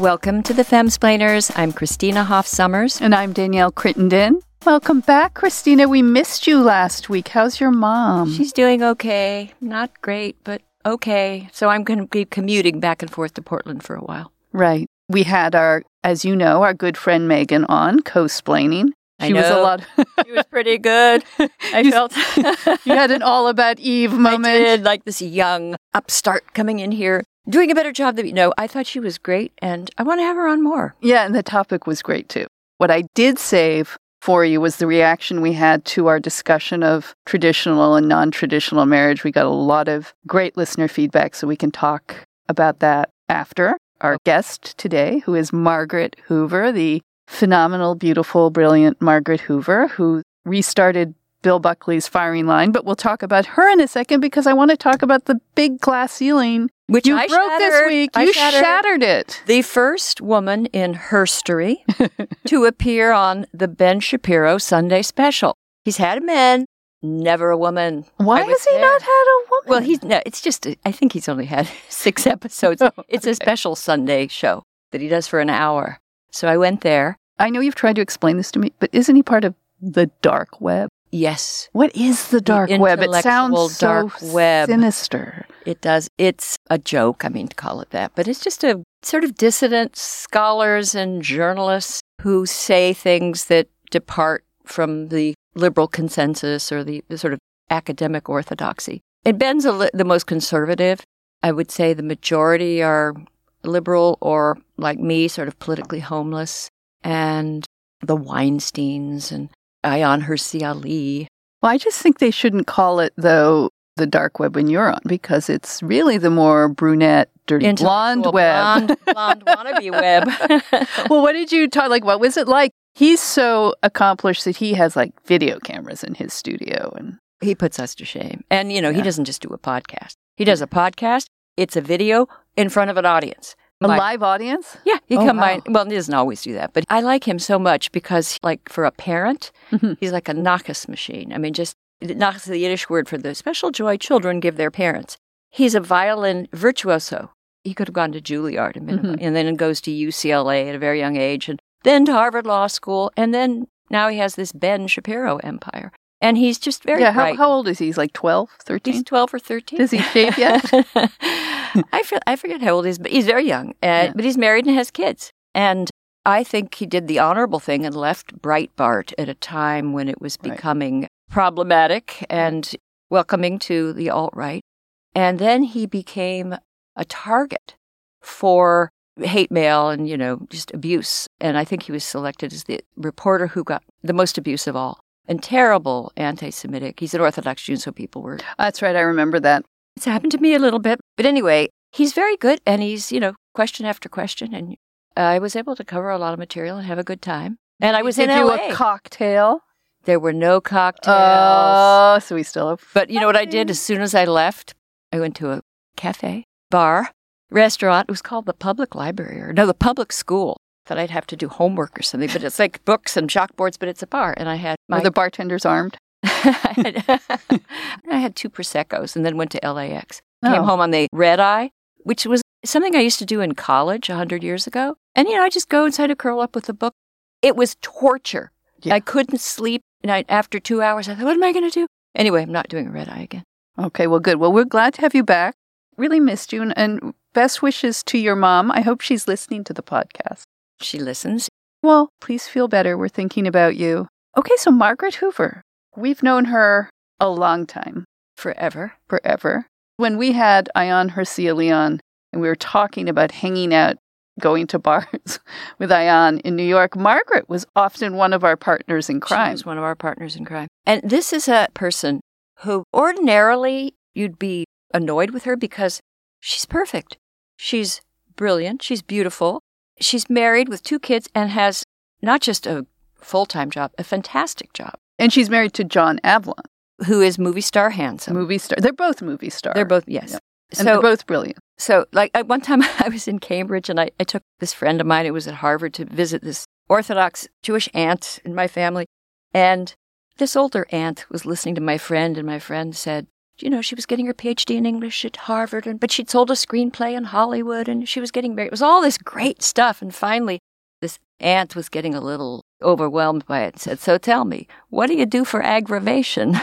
Welcome to the Femsplainers. I'm Christina Hoff Summers. And I'm Danielle Crittenden. Welcome back, Christina. We missed you last week. How's your mom? She's doing okay. Not great, but okay. So I'm going to be commuting back and forth to Portland for a while. Right. We had our, as you know, our good friend Megan on, co-splaining. She was pretty good. I felt you had an All About Eve moment. I did, like this young upstart coming in here, doing a better job than me. No, I thought she was great, and I want to have her on more. Yeah, and the topic was great, too. What I did save for you was the reaction we had to our discussion of traditional and non-traditional marriage. We got a lot of great listener feedback, so we can talk about that after. Our guest today, who is Margaret Hoover, the phenomenal, beautiful, brilliant Margaret Hoover, who restarted Bill Buckley's Firing Line. But we'll talk about her in a second because I want to talk about the big glass ceiling which you broke this week. You shattered it. The first woman in herstory to appear on the Ben Shapiro Sunday special. He's had men, never a woman. Why has he not had a woman? Well, I think he's only had 6 episodes. Oh, it's a special Sunday show that he does for an hour. So I went there. I know you've tried to explain this to me, but isn't he part of the dark web? Yes. What is the dark web? It sounds dark so web. Sinister. It does. It's a joke, I mean, to call it that. But it's just a sort of dissident scholars and journalists who say things that depart from the liberal consensus or the sort of academic orthodoxy. And Ben's the most conservative. I would say the majority are liberal or, like me, sort of politically homeless. And the Weinsteins and Ayaan Hirsi Ali. Well, I just think they shouldn't call it, though, the dark web when you're on, because it's really the more brunette, dirty blonde web. Blonde wannabe web. Well, what did you talk, like, what was it like? He's so accomplished that he has, like, video cameras in his studio. And he puts us to shame. And, you know, he doesn't just do a podcast. He does a podcast. It's a video in front of an audience. A live audience? Yeah. He comes by. Well, he doesn't always do that. But I like him so much because, like, for a parent, he's like a nachos machine. I mean, just nachos is the Yiddish word for the special joy children give their parents. He's a violin virtuoso. He could have gone to Juilliard at minimum, and then goes to UCLA at a very young age, and then to Harvard Law School, and then now he has this Ben Shapiro empire. And he's just very bright. How old is he? He's like 12, 13? He's 12 or 13. Does he shave yet? I forget how old he is, but he's very young. But he's married and has kids. And I think he did the honorable thing and left Breitbart at a time when it was becoming problematic and welcoming to the alt-right. And then he became a target for hate mail and, you know, just abuse. And I think he was selected as the reporter who got the most abuse of all. And terrible anti-Semitic. He's an Orthodox Jew, so people were... That's right, I remember that. It's happened to me a little bit. But anyway, he's very good, and he's, you know, question after question, and I was able to cover a lot of material and have a good time. And I was in L.A. Did you a cocktail? There were no cocktails. Oh, so we still have... But you know what I did as soon as I left? I went to a cafe, bar, restaurant. It was called the Public Library, or no, the Public School. Thought I'd have to do homework or something, but it's like books and chalkboards, but it's a bar. And I had Were the bartenders armed? I had 2 Proseccos and then went to LAX. Came home on the red eye, which was something I used to do in college 100 years ago. And, you know, I just go inside to curl up with a book. It was torture. Yeah. I couldn't sleep. And after 2 hours, I thought, what am I going to do? Anyway, I'm not doing a red eye again. Okay, well, good. Well, we're glad to have you back. Really missed you. And best wishes to your mom. I hope she's listening to the podcast. She listens. Well, please feel better. We're thinking about you. Okay, so Margaret Hoover. We've known her a long time. Forever. When we had Ayaan Hirsi Ali and we were talking about hanging out, going to bars with Ayaan in New York, Margaret was often one of our partners in crime. She was one of our partners in crime. And this is a person who ordinarily you'd be annoyed with her because she's perfect. She's brilliant. She's beautiful. She's married with 2 kids and has not just a full-time job, a fantastic job. And she's married to John Avlon. Who is movie star handsome. Movie star. They're both movie stars. They're both, yes. Yeah. And they're both brilliant. So, like, one time I was in Cambridge and I took this friend of mine who was at Harvard to visit this Orthodox Jewish aunt in my family. And this older aunt was listening to my friend and my friend said, you know, she was getting her PhD in English at Harvard, but she'd sold a screenplay in Hollywood, and she was getting married. It was all this great stuff, and finally, this aunt was getting a little overwhelmed by it and said, "So tell me, what do you do for aggravation?"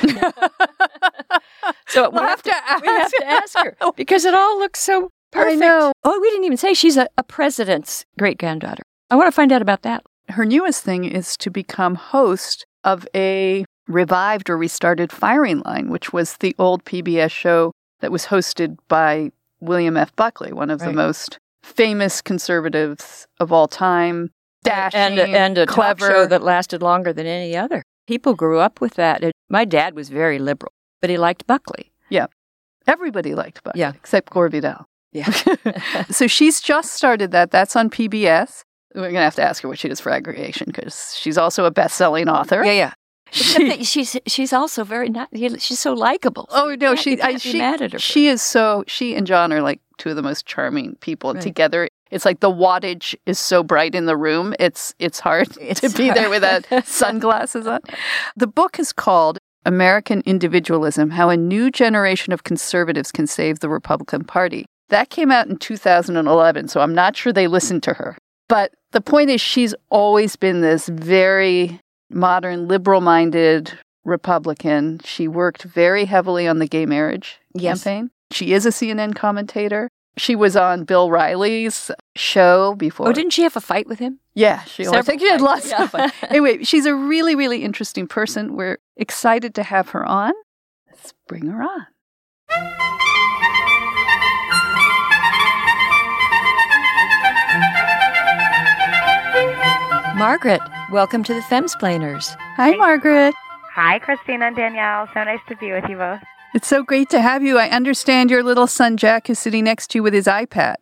So we have to ask her, because it all looks so perfect. I know. Oh, we didn't even say she's a president's great-granddaughter. I want to find out about that. Her newest thing is to become host of a revived or restarted Firing Line, which was the old PBS show that was hosted by William F. Buckley, one of the most famous conservatives of all time, dashing, and a clever talk show that lasted longer than any other. People grew up with that. My dad was very liberal, but he liked Buckley. Yeah. Everybody liked Buckley, except Gore Vidal. Yeah. So she's just started that. That's on PBS. We're going to have to ask her what she does for aggregation, because she's also a best-selling author. Yeah, yeah. She's also very not. She's so likable. So you can't be mad at her. She is so. She and John are like two of the most charming people together. It's like the wattage is so bright in the room. It's hard to be there without sunglasses on. The book is called American Individualism: How a New Generation of Conservatives Can Save the Republican Party. That came out in 2011, so I'm not sure they listened to her. But the point is, she's always been this very modern, liberal-minded Republican. She worked very heavily on the gay marriage campaign. She is a CNN commentator. She was on Bill Riley's show before. Oh, didn't she have a fight with him? Yeah, I think she had lots of fun. Anyway, she's a really, really interesting person. We're excited to have her on. Let's bring her on. Margaret, welcome to the Femsplainers. Hi, Margaret. Hi, Christina and Danielle. So nice to be with you both. It's so great to have you. I understand your little son, Jack, is sitting next to you with his iPad.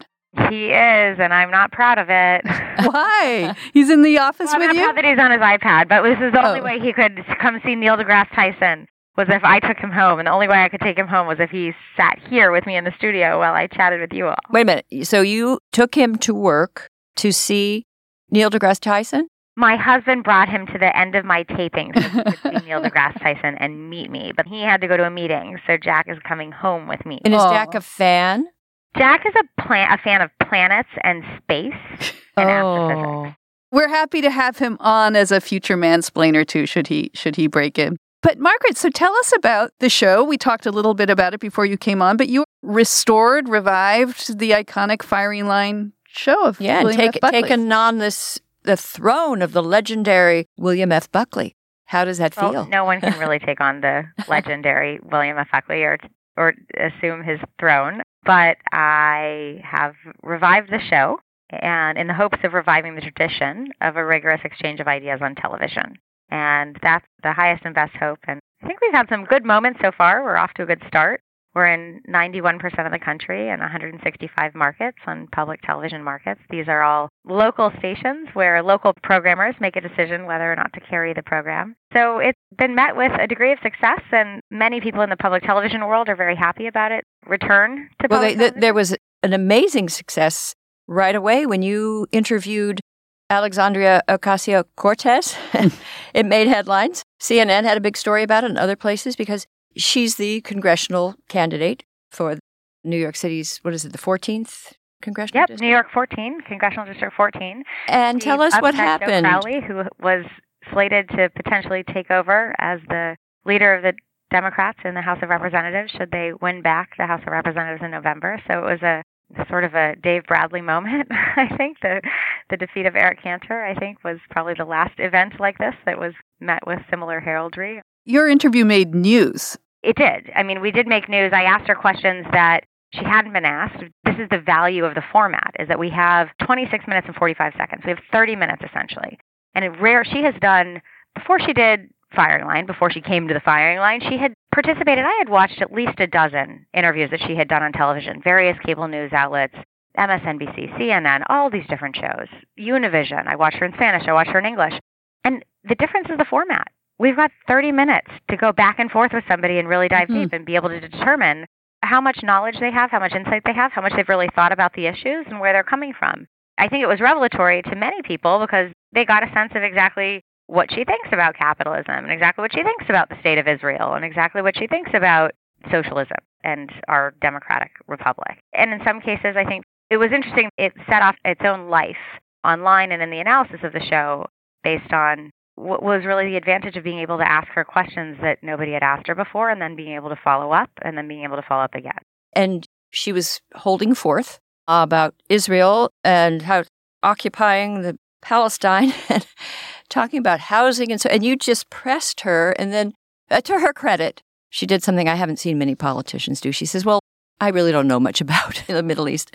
He is, and I'm not proud of it. Why? He's in the office with you? I'm not proud that he's on his iPad, but this is the only way he could come see Neil deGrasse Tyson was if I took him home, and the only way I could take him home was if he sat here with me in the studio while I chatted with you all. Wait a minute. So you took him to work to see Neil deGrasse Tyson? My husband brought him to the end of my taping so he could see Neil deGrasse Tyson and meet me, but he had to go to a meeting, so Jack is coming home with me. And is Jack a fan? Jack is a fan of planets and space and astrophysics. We're happy to have him on as a future mansplainer, too, should he break in. But, Margaret, so tell us about the show. We talked a little bit about it before you came on, but you revived the iconic Firing Line show of William F. Buckley. Yeah, taken on the throne of the legendary William F. Buckley. How does that feel? No one can really take on the legendary William F. Buckley or assume his throne, but I have revived the show and in the hopes of reviving the tradition of a rigorous exchange of ideas on television. And that's the highest and best hope. And I think we've had some good moments so far. We're off to a good start. We're in 91% of the country and 165 markets on public television markets. These are all local stations where local programmers make a decision whether or not to carry the program. So it's been met with a degree of success, and many people in the public television world are very happy about it. Return to public television. There was an amazing success right away when you interviewed Alexandria Ocasio-Cortez. It made headlines. CNN had a big story about it and other places because she's the congressional candidate for New York City's, what is it, the 14th Congressional District? Yep, New York 14, Congressional District 14. And tell us what happened. Joe Crowley, who was slated to potentially take over as the leader of the Democrats in the House of Representatives should they win back the House of Representatives in November. So it was a sort of a Dave Bradley moment, I think. The defeat of Eric Cantor, I think, was probably the last event like this that was met with similar heraldry. Your interview made news. It did. I mean, we did make news. I asked her questions that she hadn't been asked. This is the value of the format, is that we have 26 minutes and 45 seconds. We have 30 minutes, essentially. And she has done, before she did Firing Line, before she came to the Firing Line, she had participated. I had watched at least a dozen interviews that she had done on television, various cable news outlets, MSNBC, CNN, all these different shows, Univision. I watched her in Spanish. I watched her in English. And the difference is the format. We've got 30 minutes to go back and forth with somebody and really dive deep and be able to determine how much knowledge they have, how much insight they have, how much they've really thought about the issues and where they're coming from. I think it was revelatory to many people because they got a sense of exactly what she thinks about capitalism and exactly what she thinks about the state of Israel and exactly what she thinks about socialism and our democratic republic. And in some cases, I think it was interesting. It set off its own life online and in the analysis of the show based on what was really the advantage of being able to ask her questions that nobody had asked her before, and then being able to follow up, and then being able to follow up again. And she was holding forth about Israel and how occupying the Palestine and talking about housing. And so, and you just pressed her. And then to her credit, she did something I haven't seen many politicians do. She says, well, I really don't know much about the Middle East,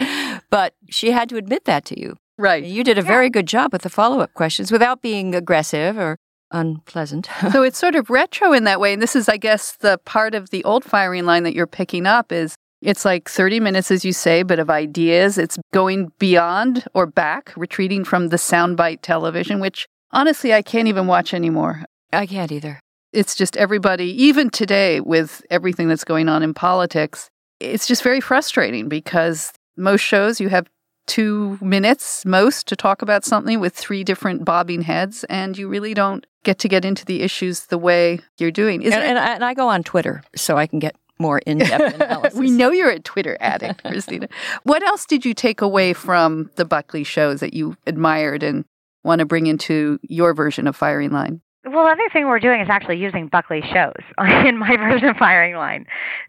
but she had to admit that to you. Right. You did a very good job with the follow-up questions without being aggressive or unpleasant. So it's sort of retro in that way. And this is, I guess, the part of the old firing line that you're picking up is it's like 30 minutes, as you say, but of ideas. It's going beyond or back, retreating from the soundbite television, which honestly, I can't even watch anymore. I can't either. It's just everybody, even today with everything that's going on in politics, it's just very frustrating because most shows you have 2 minutes most to talk about something with 3 different bobbing heads, and you really don't get into the issues the way you're doing. And I go on Twitter so I can get more in-depth analysis. We know you're a Twitter addict, Christina. What else did you take away from the Buckley shows that you admired and want to bring into your version of Firing Line? Well, the other thing we're doing is actually using Buckley shows in my version of Firing Line.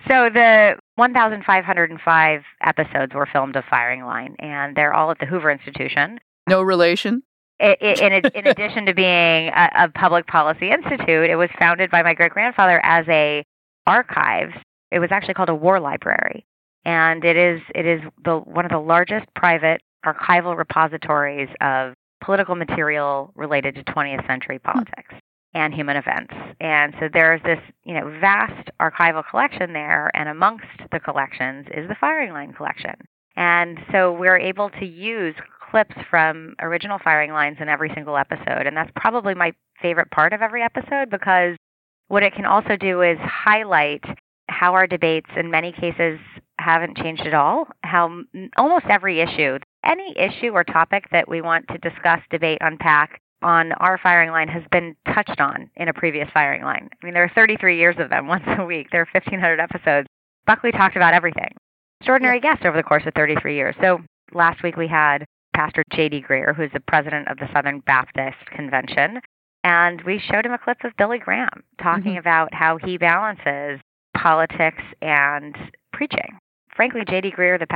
So the 1,505 episodes were filmed of Firing Line, and they're all at the Hoover Institution. No relation? In addition to being a public policy institute, it was founded by my great-grandfather as an archives. It was actually called a war library, and it is one of the largest private archival repositories of political material related to 20th century politics and human events. And so there's this, vast archival collection there, and amongst the collections is the Firing Line collection. And so we're able to use clips from original Firing Lines in every single episode, and that's probably my favorite part of every episode, because what it can also do is highlight how our debates in many cases haven't changed at all, how almost every issue, any issue or topic that we want to discuss, debate, unpack on our Firing Line has been touched on in a previous Firing Line. I mean, there are 33 years of them once a week. There are 1,500 episodes. Buckley talked about everything. Extraordinary guest over the course of 33 years. So last week we had Pastor J.D. Greer, who's the president of the Southern Baptist Convention, and we showed him a clip of Billy Graham talking about how he balances politics and preaching. Frankly, J.D. Greer, the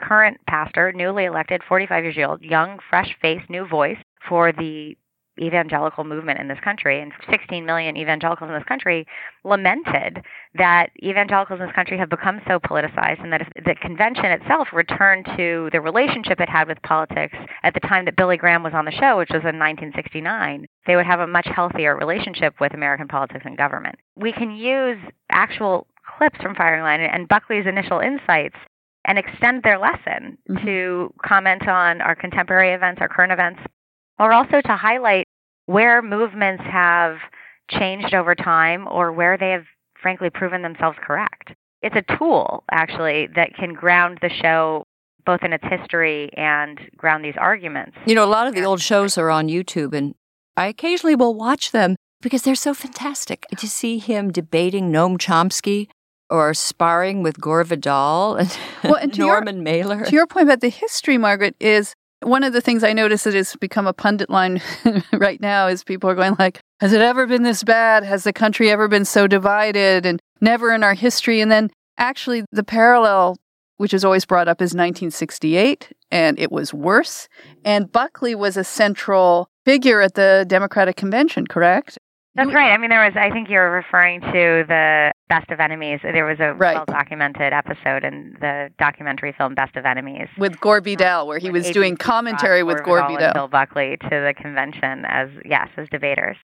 current pastor, newly elected, 45 years old, young, fresh-faced, new voice for the evangelical movement in this country, and 16 million evangelicals in this country, lamented that evangelicals in this country have become so politicized, and that if the convention itself returned to the relationship it had with politics at the time that Billy Graham was on the show, which was in 1969, they would have a much healthier relationship with American politics and government. We can use actual clips from Firing Line and Buckley's initial insights and extend their lesson to comment on our contemporary events, our current events, or also to highlight where movements have changed over time or where they have, frankly, proven themselves correct. It's a tool, actually, that can ground the show both in its history and ground these arguments. A lot of the old shows are on YouTube, and I occasionally will watch them because they're so fantastic. To see him debating Noam Chomsky or sparring with Gore Vidal and Norman Mailer. To your point about the history, Margaret, is one of the things I notice that has become a pundit line right now is people are going like, has it ever been this bad? Has the country ever been so divided? And never in our history. And then actually the parallel, which is always brought up, is 1968, and it was worse. And Buckley was a central figure at the Democratic Convention, correct? That's right. I mean, I think you're referring to the Best of Enemies. There was a well-documented episode in the documentary film Best of Enemies. With Gore Vidal, where he was doing commentary with Gore Vidal. And Bill Buckley to the convention as debaters.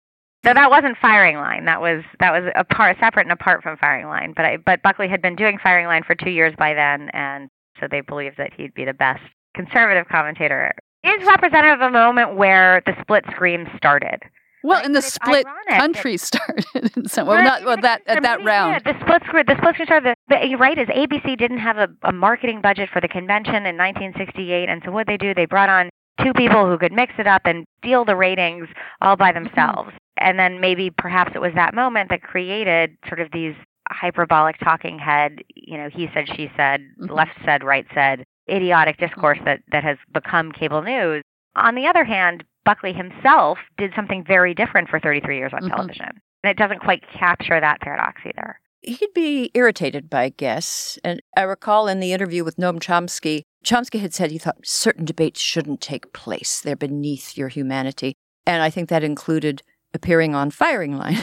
So that wasn't Firing Line. That was separate and apart from Firing Line. But Buckley had been doing Firing Line for 2 years by then, and so they believed that he'd be the best conservative commentator. It is representative of a moment where the split screen started. Well, and the split country started. So, well, not well that at that round. Yeah, the split screen started. You're right, is ABC didn't have a marketing budget for the convention in 1968, and so what they do, they brought on 2 people who could mix it up and deal the ratings all by themselves. And then maybe perhaps it was that moment that created sort of these hyperbolic talking head, you know, he said, she said, left said, right said, idiotic discourse that has become cable news. On the other hand, Buckley himself did something very different for 33 years on television. And it doesn't quite capture that paradox either. He'd be irritated by guests. And I recall in the interview with Noam Chomsky, Chomsky had said he thought certain debates shouldn't take place. They're beneath your humanity. And I think that included appearing on Firing Line.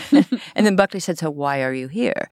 And then Buckley said, so why are you here?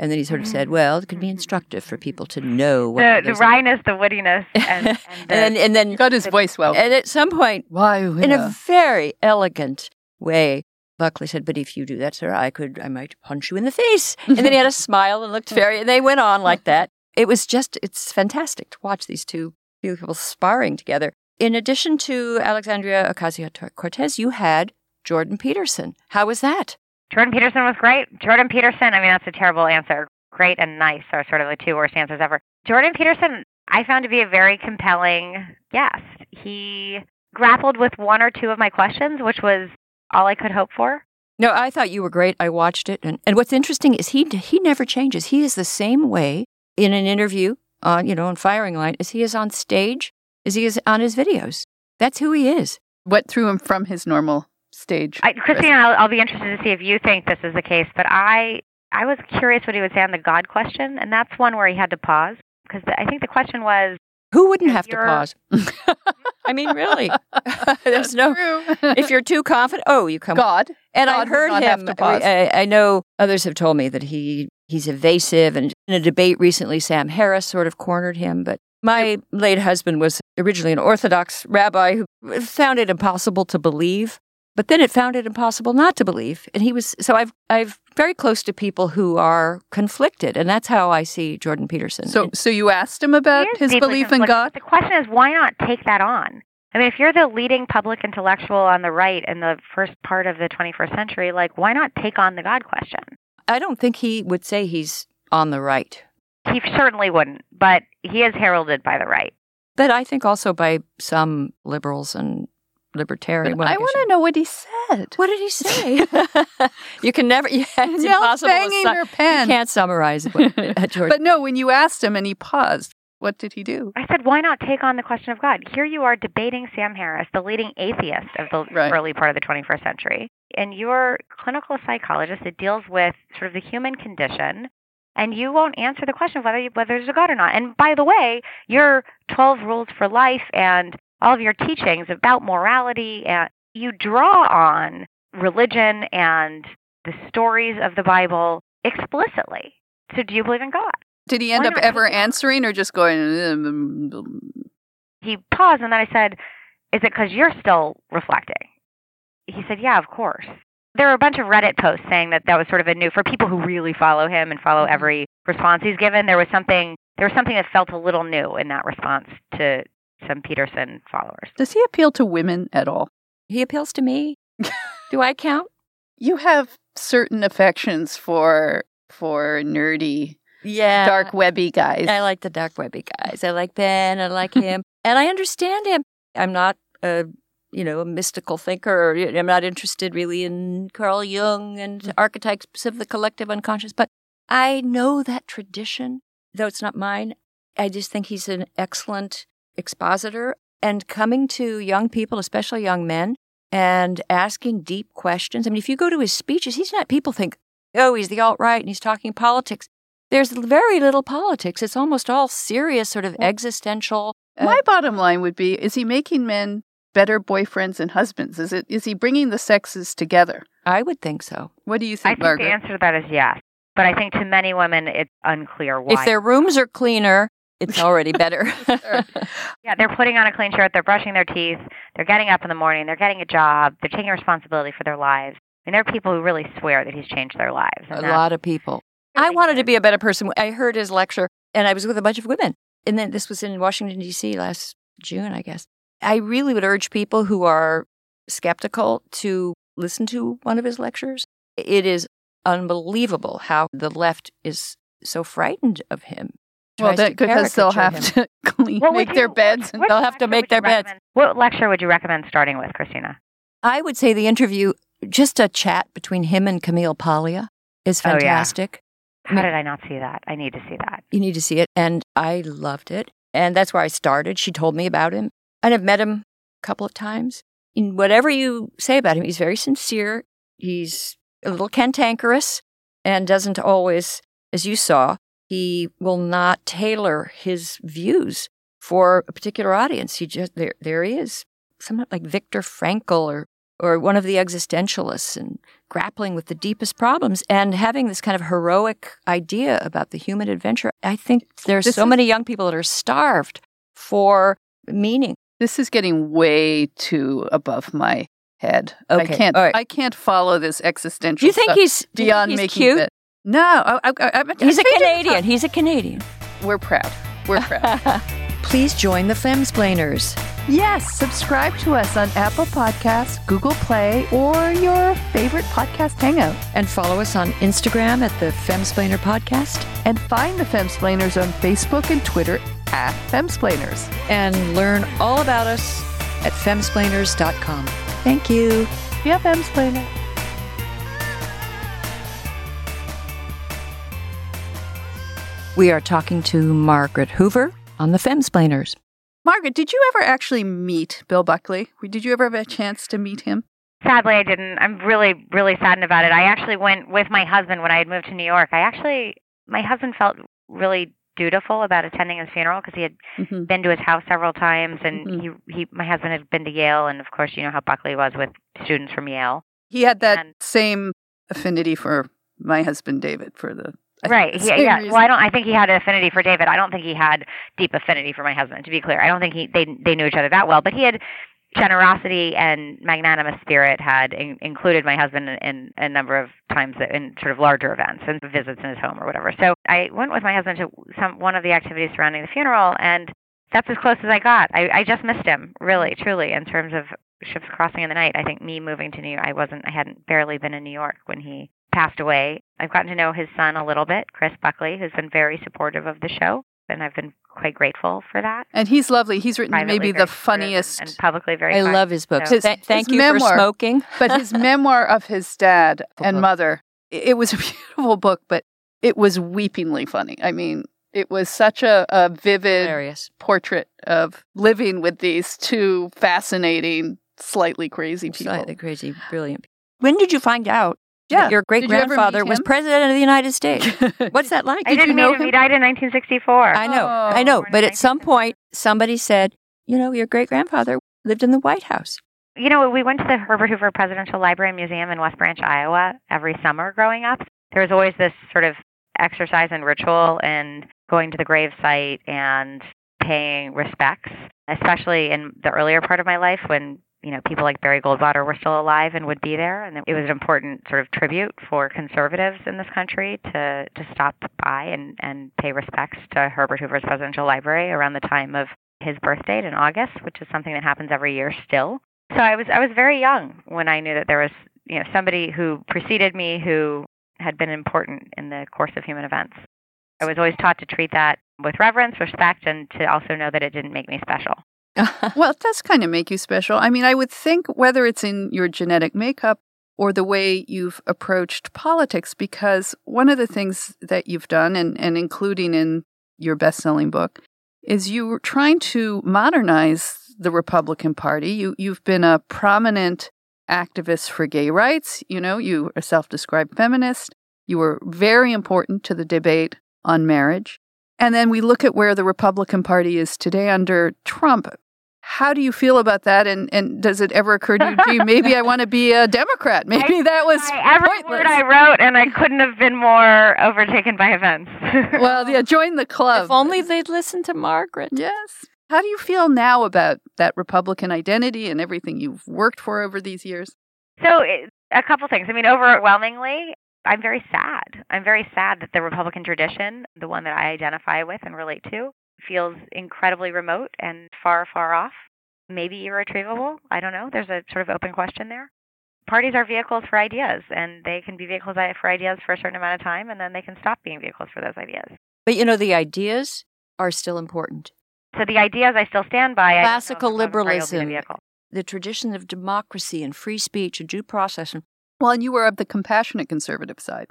And then he sort of said, well, it could be instructive for people to know what the wryness, the wittiness. And then got his voice well. And at some point, in a very elegant way, Buckley said, but if you do that, sir, I might punch you in the face. And then he had a smile and looked very, and they went on like that. It was just, it's fantastic to watch these two people sparring together. In addition to Alexandria Ocasio-Cortez, you had Jordan Peterson. How was that? Jordan Peterson was great. Jordan Peterson, I mean, that's a terrible answer. Great and nice are sort of the two worst answers ever. Jordan Peterson, I found to be a very compelling guest. He grappled with one or two of my questions, which was all I could hope for. No, I thought you were great. I watched it. And what's interesting is he never changes. He is the same way in an interview, on Firing Line, as he is on stage, as he is on his videos. That's who he is. What threw him from his normal stage. Christina, I'll be interested to see if you think this is the case, but I was curious what he would say on the God question, and that's one where he had to pause, because I think the question was... Who wouldn't have to pause? I mean, really. There's no... True. If you're too confident, you come... God. And God, I heard him... I know others have told me that he's evasive, and in a debate recently, Sam Harris sort of cornered him, but my late husband was originally an Orthodox rabbi who found it impossible to believe. But then it found it impossible not to believe. And he was, so I'm very close to people who are conflicted. And that's how I see Jordan Peterson. So you asked him about his belief in God? The question is, why not take that on? I mean, if you're the leading public intellectual on the right in the first part of the 21st century, why not take on the God question? I don't think he would say he's on the right. He certainly wouldn't, but he is heralded by the right. But I think also by some liberals and libertarian. Well, I want to know what he said. What did he say? You can never. Yeah, it's impossible. Banging your pen. You can't summarize what Jordan. But no, when you asked him and he paused, what did he do? I said, why not take on the question of God? Here you are debating Sam Harris, the leading atheist of the early part of the 21st century, and you're a clinical psychologist that deals with sort of the human condition, and you won't answer the question of whether there's a God or not. And by the way, your 12 rules for life and all of your teachings about morality, and you draw on religion and the stories of the Bible explicitly. So do you believe in God? Did he end up ever answering or just going... He paused, and then I said, is it because you're still reflecting? He said, yeah, of course. There are a bunch of Reddit posts saying that was sort of a new... For people who really follow him and follow every response he's given, there was something that felt a little new in that response to... some Peterson followers. Does he appeal to women at all? He appeals to me. Do I count? You have certain affections for nerdy, dark webby guys. I like the dark webby guys. I like Ben. I like him. And I understand him. I'm not a mystical thinker. Or I'm not interested really in Carl Jung and archetypes of the collective unconscious. But I know that tradition, though it's not mine. I just think he's an excellent expositor, and coming to young people, especially young men, and asking deep questions. I mean, if you go to his speeches, people think, he's the alt-right and he's talking politics. There's very little politics. It's almost all serious, sort of existential. My bottom line would be, is he making men better boyfriends and husbands? Is he bringing the sexes together? I would think so. What do you think, Margaret? The answer to that is yes. But I think to many women, it's unclear why. If their rooms are cleaner, it's already better. Yeah, they're putting on a clean shirt, they're brushing their teeth, they're getting up in the morning, they're getting a job, they're taking responsibility for their lives. I mean, there are people who really swear that he's changed their lives. A lot of people. I wanted to be a better person. I heard his lecture, and I was with a bunch of women. And then this was in Washington, D.C. last June, I guess. I really would urge people who are skeptical to listen to one of his lectures. It is unbelievable how the left is so frightened of him. Well, that because they'll have to make their beds. They'll have to make their beds. What lecture would you recommend starting with, Christina? I would say the interview, just a chat between him and Camille Paglia is fantastic. How did I not see that? I need to see that. You need to see it. And I loved it. And that's where I started. She told me about him. And I've met him a couple of times. In whatever you say about him, he's very sincere. He's a little cantankerous and doesn't always, as you saw, he will not tailor his views for a particular audience. He just, there he is, somewhat like Viktor Frankl or one of the existentialists and grappling with the deepest problems and having this kind of heroic idea about the human adventure. I think there's so many young people that are starved for meaning. This is getting way too above my head. Okay. I can't follow this existential stuff he's beyond making cute? It. No. He's a Canadian. He's a Canadian. We're proud. We're proud. Please join the Femsplainers. Yes, subscribe to us on Apple Podcasts, Google Play, or your favorite podcast hangout. And follow us on Instagram at the Femsplainer Podcast. And find the Femsplainers on Facebook and Twitter at Femsplainers. And learn all about us at femsplainers.com. Thank you. Yeah, Femsplainer. We are talking to Margaret Hoover on the Femsplainers. Margaret, did you ever actually meet Bill Buckley? Did you ever have a chance to meet him? Sadly, I didn't. I'm really, really saddened about it. I actually went with my husband when I had moved to New York. My husband felt really dutiful about attending his funeral because he had been to his house several times. And my husband had been to Yale. And of course, you know how Buckley was with students from Yale. He had that same affinity for my husband, David, for the... Right. Yeah. Well, I think he had an affinity for David. I don't think he had deep affinity for my husband, to be clear. I don't think they knew each other that well, but he had generosity and magnanimous spirit had included my husband in a number of times in sort of larger events and visits in his home or whatever. So I went with my husband to one of the activities surrounding the funeral, and that's as close as I got. I just missed him, really, truly, in terms of ships crossing in the night. I think me moving to New York, I hadn't barely been in New York when he passed away. I've gotten to know his son a little bit, Chris Buckley, who's been very supportive of the show, and I've been quite grateful for that. And he's lovely. He's written maybe the funniest. And publicly very funny. I love his books. So thank you for smoking. But his memoir of his dad and mother, it was a beautiful book, but it was weepingly funny. I mean, it was such a vivid portrait of living with these two fascinating, slightly crazy people. Slightly crazy, brilliant. When did you find out? Yeah. Your great-grandfather was president of the United States. What's that like? Did you know him? He died in 1964. I know. But at some point, somebody said, your great-grandfather lived in the White House. We went to the Herbert Hoover Presidential Library and Museum in West Branch, Iowa, every summer growing up. There was always this sort of exercise and ritual and going to the gravesite and paying respects, especially in the earlier part of my life when people like Barry Goldwater were still alive and would be there. And it was an important sort of tribute for conservatives in this country to stop by and pay respects to Herbert Hoover's Presidential Library around the time of his birth date in August, which is something that happens every year still. So I was very young when I knew that there was somebody who preceded me who had been important in the course of human events. I was always taught to treat that with reverence, respect, and to also know that it didn't make me special. Well, it does kind of make you special. I mean, I would think whether it's in your genetic makeup or the way you've approached politics, because one of the things that you've done, and including in your best-selling book, is you were trying to modernize the Republican Party. You've been a prominent activist for gay rights. You are a self-described feminist. You were very important to the debate on marriage. And then we look at where the Republican Party is today under Trump. How do you feel about that? And does it ever occur to you, gee, maybe I want to be a Democrat? Maybe that was pointless. Every word I wrote, and I couldn't have been more overtaken by events. Well, yeah, join the club. If only they'd listened to Margaret. Yes. How do you feel now about that Republican identity and everything you've worked for over these years? So a couple things. I mean, overwhelmingly, I'm very sad. I'm very sad that the Republican tradition, the one that I identify with and relate to, feels incredibly remote and far, far off, maybe irretrievable. I don't know. There's a sort of open question there. Parties are vehicles for ideas, and they can be vehicles for ideas for a certain amount of time, and then they can stop being vehicles for those ideas. But, the ideas are still important. So the ideas I still stand by. Classical liberalism, the tradition of democracy and free speech and due process. Well, and you were of the compassionate conservative side.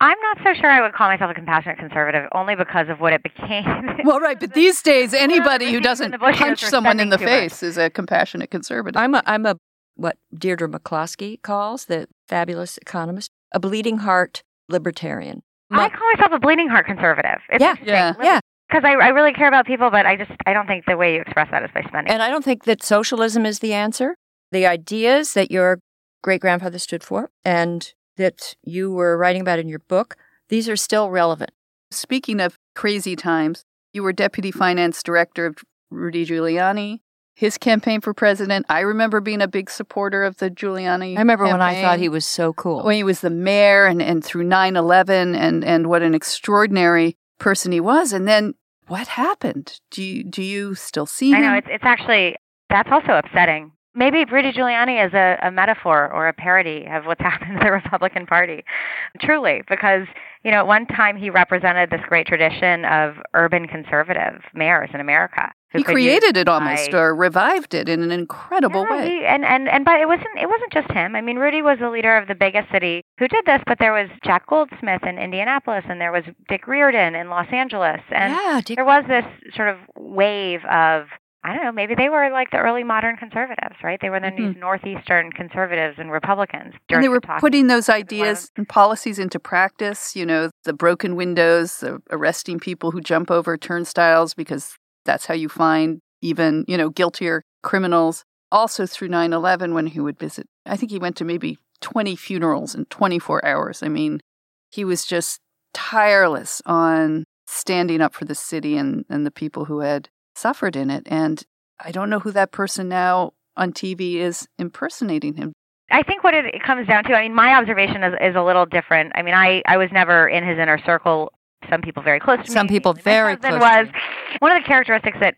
I'm not so sure I would call myself a compassionate conservative, only because of what it became. Well, right, but these days, anybody who doesn't punch someone in the face is a compassionate conservative. I'm a what Deirdre McCloskey calls, the fabulous economist, a bleeding heart libertarian. I call myself a bleeding heart conservative. It's yeah. Because I really care about people, but I don't think the way you express that is by spending. And I don't think that socialism is the answer. The ideas that your great-grandfather stood for and that you were writing about in your book, these are still relevant. Speaking of crazy times, you were deputy finance director of Rudy Giuliani, his campaign for president. I remember being a big supporter of the Giuliani campaign. I remember when I thought he was so cool. When he was the mayor and through 9/11 and what an extraordinary person he was. And then what happened? Do you still see him? I know, it's actually, that's also upsetting. Maybe Rudy Giuliani is a metaphor or a parody of what's happened to the Republican Party, truly, because, you know, at one time he represented this great tradition of urban conservative mayors in America. He created it almost, or revived it in an incredible way. But it wasn't just him. I mean, Rudy was the leader of the biggest city who did this, but there was Jack Goldsmith in Indianapolis, and there was Dick Riordan in Los Angeles. And there was this sort of wave of, I don't know, maybe they were like the early modern conservatives, right? They were the mm-hmm. northeastern conservatives and Republicans. And they were putting those ideas and policies into practice, you know, the broken windows, the arresting people who jump over turnstiles, because that's how you find even, you know, guiltier criminals. Also through 9/11 when he would visit, I think he went to maybe 20 funerals in 24 hours. I mean, he was just tireless on standing up for the city and the people who had suffered in it. And I don't know who that person now on TV is impersonating him. I think what it comes down to, I mean, my observation is a little different. I mean, I was never in his inner circle. Some people very close to me. Some people very close to me. One of the characteristics that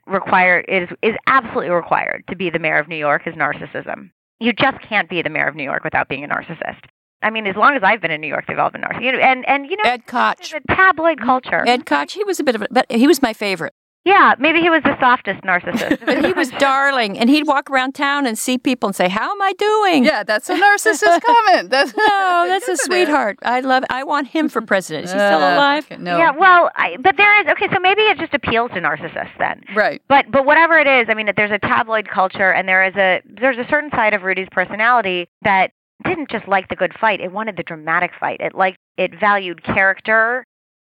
is absolutely required to be the mayor of New York is narcissism. You just can't be the mayor of New York without being a narcissist. I mean, as long as I've been in New York, they've all been narcissists. You know, Ed Koch. It's a tabloid culture. Ed Koch, he was but he was my favorite. Yeah, maybe he was the softest narcissist. But he was darling, and he'd walk around town and see people and say, "How am I doing?" Yeah, that's a narcissist comment. That's a sweetheart. I want him for president. Is he still alive? Okay, no. Yeah, well, but there is so maybe it just appeals to narcissists then. Right. But whatever it is, I mean, there's a tabloid culture, and there's a certain side of Rudy's personality that didn't just like the good fight; it wanted the dramatic fight. It valued character.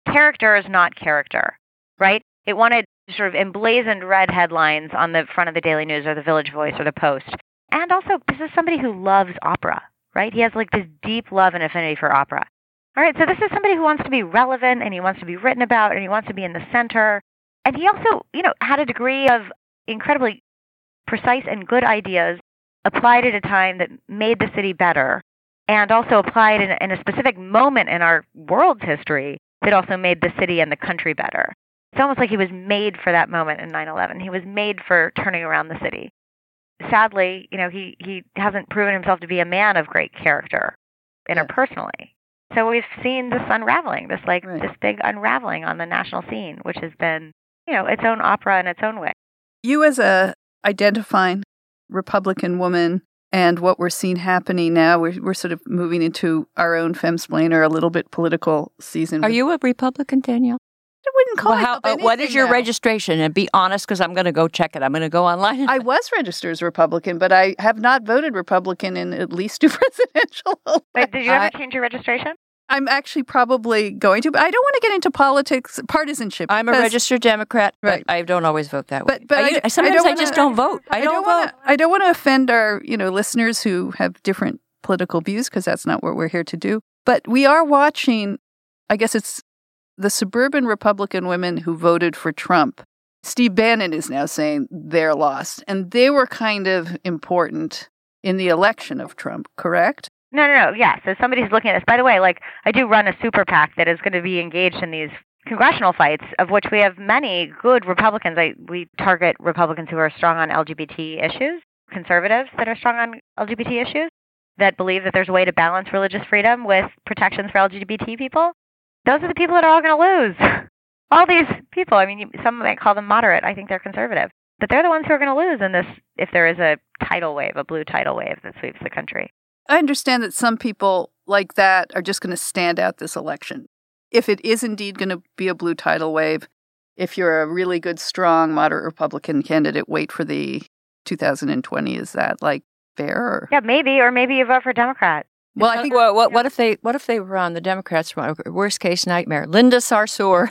Character is not character, right? It wanted sort of emblazoned red headlines on the front of the Daily News or the Village Voice or the Post. And also, this is somebody who loves opera, right? He has like this deep love and affinity for opera. All right, so this is somebody who wants to be relevant, and he wants to be written about, and he wants to be in the center. And he also, you know, had a degree of incredibly precise and good ideas applied at a time that made the city better, and also applied in a specific moment in our world's history that also made the city and the country better. It's almost like he was made for that moment in 9/11. He was made for turning around the city. Sadly, you know, he hasn't proven himself to be a man of great character interpersonally. Yeah. So we've seen this unraveling, this big unraveling on the national scene, which has been, you know, its own opera in its own way. You as a identifying Republican woman and what we're seeing happening now, we're sort of moving into our own femsplainer, a little bit political season. Are you a Republican, Danielle? I wouldn't call it. What is your registration? And be honest, because I'm going to go check it. I'm going to go online. I was registered as Republican, but I have not voted Republican in at least two presidential elections. Wait, did you ever change your registration? I'm actually probably going to, but I don't want to get into politics, partisanship. I'm a registered Democrat, right. But I don't always vote that way. But sometimes I just don't vote. I don't want to offend our, you know, listeners who have different political views, because that's not what we're here to do. But we are watching, I guess it's the suburban Republican women who voted for Trump. Steve Bannon is now saying they're lost. And they were kind of important in the election of Trump, correct? No. Yeah. So somebody's looking at this. By the way, I do run a super PAC that is going to be engaged in these congressional fights, of which we have many good Republicans. We target Republicans who are strong on LGBT issues, conservatives that are strong on LGBT issues, that believe that there's a way to balance religious freedom with protections for LGBT people. Those are the people that are all going to lose. All these people, I mean, some might call them moderate. I think they're conservative. But they're the ones who are going to lose in this, if there is a tidal wave, a blue tidal wave that sweeps the country. I understand that some people like that are just going to stand out this election. If it is indeed going to be a blue tidal wave, if you're a really good, strong, moderate Republican candidate, wait for the 2020. Is that like fair? Or? Yeah, maybe, or maybe you vote for Democrat. Well, I think. Well, what if they run the Democrats? Run, worst case nightmare, Linda Sarsour.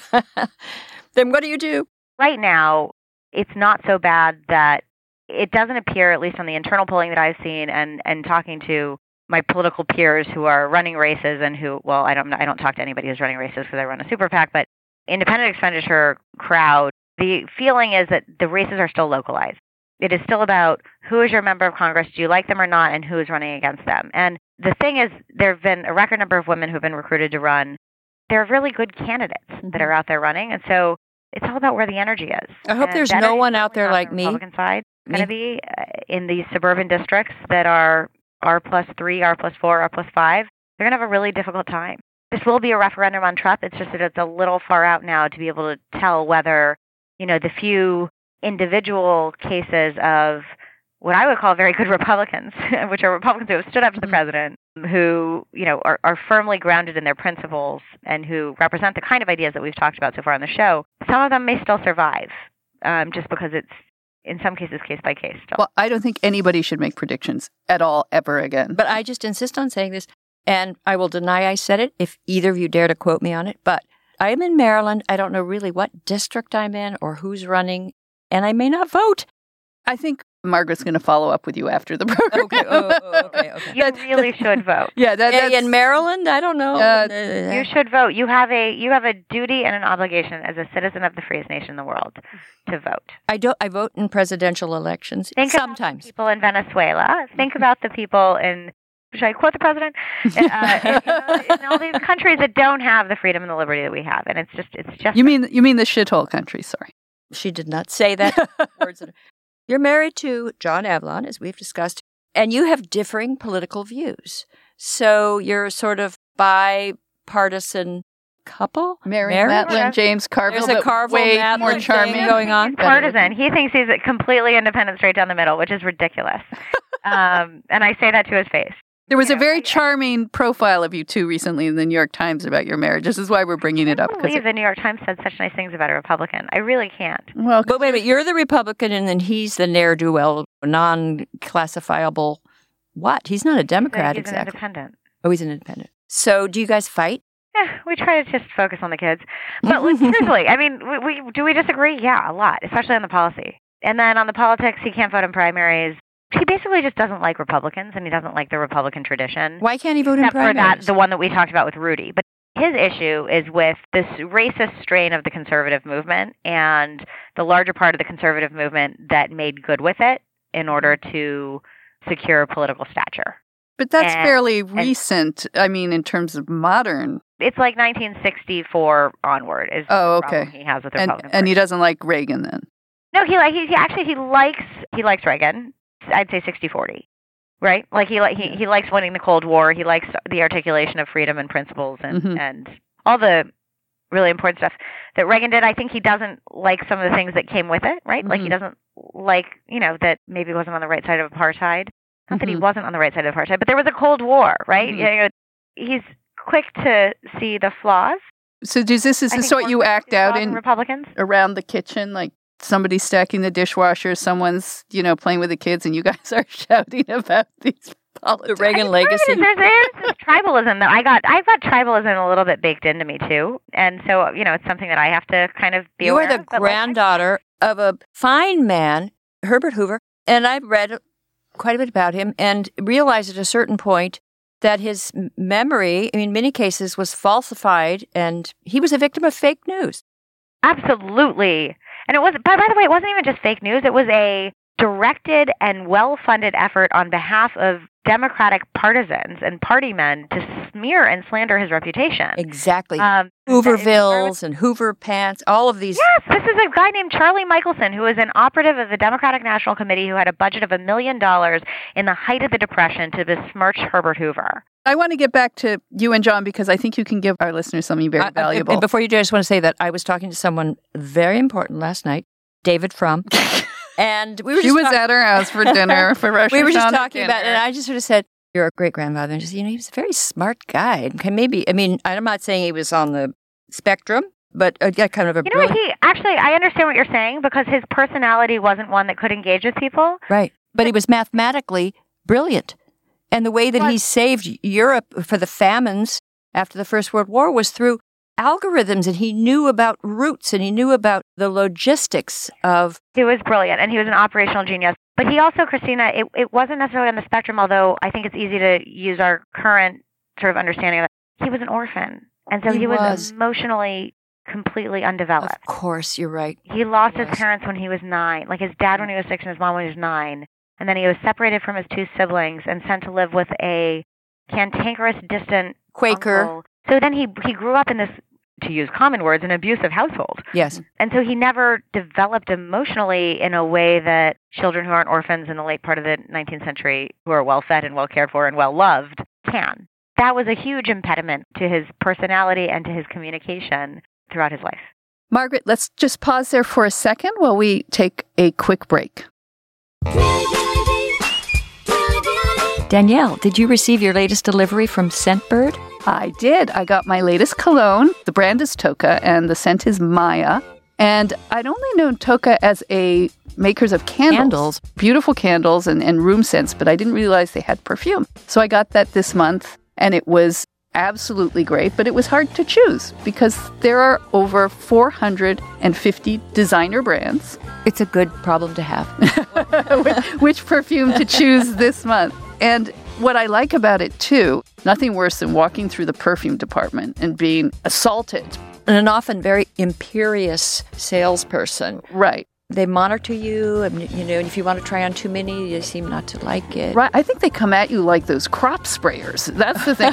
Then what do you do? Right now, it's not so bad that it doesn't appear, at least on the internal polling that I've seen, and talking to my political peers who are running races and who, well, I don't talk to anybody who's running races because I run a super PAC, but independent expenditure crowd, the feeling is that the races are still localized. It is still about who is your member of Congress, do you like them or not, and who is running against them. And the thing is, there have been a record number of women who have been recruited to run. There are really good candidates that are out there running, and so it's all about where the energy is. I hope there's no one out there like me. Republican side, going to be in these suburban districts that are R+3, R+4, R+5. They're going to have a really difficult time. This will be a referendum on Trump. It's just that it's a little far out now to be able to tell whether, you know, the few individual cases of what I would call very good Republicans, which are Republicans who have stood up to the president, who, you know, are firmly grounded in their principles and who represent the kind of ideas that we've talked about so far on the show. Some of them may still survive, just because it's, in some cases, case by case still. Well, I don't think anybody should make predictions at all ever again. But I just insist on saying this, and I will deny I said it if either of you dare to quote me on it, but I am in Maryland. I don't know really what district I'm in or who's running, and I may not vote. I think Margaret's going to follow up with you after the program. Okay, okay. You really should vote. Yeah, that's, in Maryland, I don't know. You should vote. You have a duty and an obligation as a citizen of the freest nation in the world to vote. I vote in presidential elections. Think sometimes. About the people in Venezuela. Think about the people in. Should I quote the president? In all these countries that don't have the freedom and the liberty that we have, and it's just. You mean the shithole country? Sorry, she did not say that. Words. You're married to John Avlon, as we've discussed, and you have differing political views. So you're a sort of bipartisan couple? Mary Matlin, James Carville. There's a Carville Matlin more charming thing going on. He's partisan. He thinks he's completely independent, straight down the middle, which is ridiculous. And I say that to his face. There was a very charming profile of you two recently in the New York Times about your marriage. This is why we're bringing it up. I believe the New York Times said such nice things about a Republican. I really can't. Well, but wait a minute. You're the Republican, and then he's the ne'er-do-well, non-classifiable what? He's not a Democrat, he's exactly. He's an independent. Oh, he's an independent. So do you guys fight? Yeah, we try to just focus on the kids. But seriously, I mean, do we disagree? Yeah, a lot, especially on the policy. And then on the politics, he can't vote in primaries. He basically just doesn't like Republicans, and he doesn't like the Republican tradition. Why can't he vote in primaries? Except for the one that we talked about with Rudy. But his issue is with this racist strain of the conservative movement and the larger part of the conservative movement that made good with it in order to secure political stature. But that's fairly recent, I mean, in terms of modern. It's like 1964 onward is the problem he has with the Republican Party. And he doesn't like Reagan then? No, he likes Reagan. I'd say 60-40, right? Like he likes winning the Cold War. He likes the articulation of freedom and principles and all the really important stuff that Reagan did. I think he doesn't like some of the things that came with it, right? Like he doesn't like, you know, that maybe wasn't on the right side of apartheid. Not that he wasn't on the right side of apartheid, but there was a Cold War, right? You know, he's quick to see the flaws. So is this what you act out in Republicans around the kitchen, like? Somebody's stacking the dishwasher, someone's, you know, playing with the kids, and you guys are shouting about these politics. The Reagan legacy. There's tribalism, though. I've got tribalism a little bit baked into me, too. And so, you know, it's something that I have to kind of be aware of. You are the granddaughter of a fine man, Herbert Hoover, and I've read quite a bit about him and realized at a certain point that his memory, in many cases, was falsified, and he was a victim of fake news. Absolutely. And it was, by the way, it wasn't even just fake news. It was a directed and well-funded effort on behalf of Democratic partisans and party men to smear and slander his reputation. Exactly. Hoovervilles and Hoover pants, all of these. Yes, this is a guy named Charlie Michelson, who is an operative of the Democratic National Committee who had a budget of $1 million in the height of the Depression to besmirch Herbert Hoover. I want to get back to you and John because I think you can give our listeners something very valuable. And before you do, I just want to say that I was talking to someone very important last night, David Frum. And we were. She was at our house for dinner for Russian. We were just talking about, and I just sort of said, your great-grandfather, and just, you know, he was a very smart guy. Maybe, I mean, I'm not saying he was on the spectrum, but kind of a... You know, he, actually, I understand what you're saying, because his personality wasn't one that could engage with people. Right. But he was mathematically brilliant. And the way that he saved Europe for the famines after the First World War was through algorithms, and he knew about routes, and he knew about the logistics of... He was brilliant, and he was an operational genius. But he also, Christina, it wasn't necessarily on the spectrum, although I think it's easy to use our current sort of understanding of it. He was an orphan, and so he was emotionally completely undeveloped. Of course, you're right. He lost his parents when he was 9, like his dad when he was 6 and his mom when he was 9. And then he was separated from his 2 siblings and sent to live with a cantankerous, distant Quaker uncle. So then he grew up in this, to use common words, an abusive household. Yes. And so he never developed emotionally in a way that children who aren't orphans in the late part of the 19th century, who are well-fed and well-cared for and well-loved, can. That was a huge impediment to his personality and to his communication throughout his life. Margaret, let's just pause there for a second while we take a quick break. Danielle, did you receive your latest delivery from Scentbird? I did. I got my latest cologne. The brand is Toka, and the scent is Maya. And I'd only known Toka as a makers of candles. Beautiful candles and room scents, but I didn't realize they had perfume. So I got that this month, and it was absolutely great, but it was hard to choose because there are over 450 designer brands. It's a good problem to have. which perfume to choose this month. And what I like about it, too, nothing worse than walking through the perfume department and being assaulted. And an often very imperious salesperson. Right. They monitor you, and, you know, and if you want to try on too many, you seem not to like it. Right. I think they come at you like those crop sprayers. That's the thing.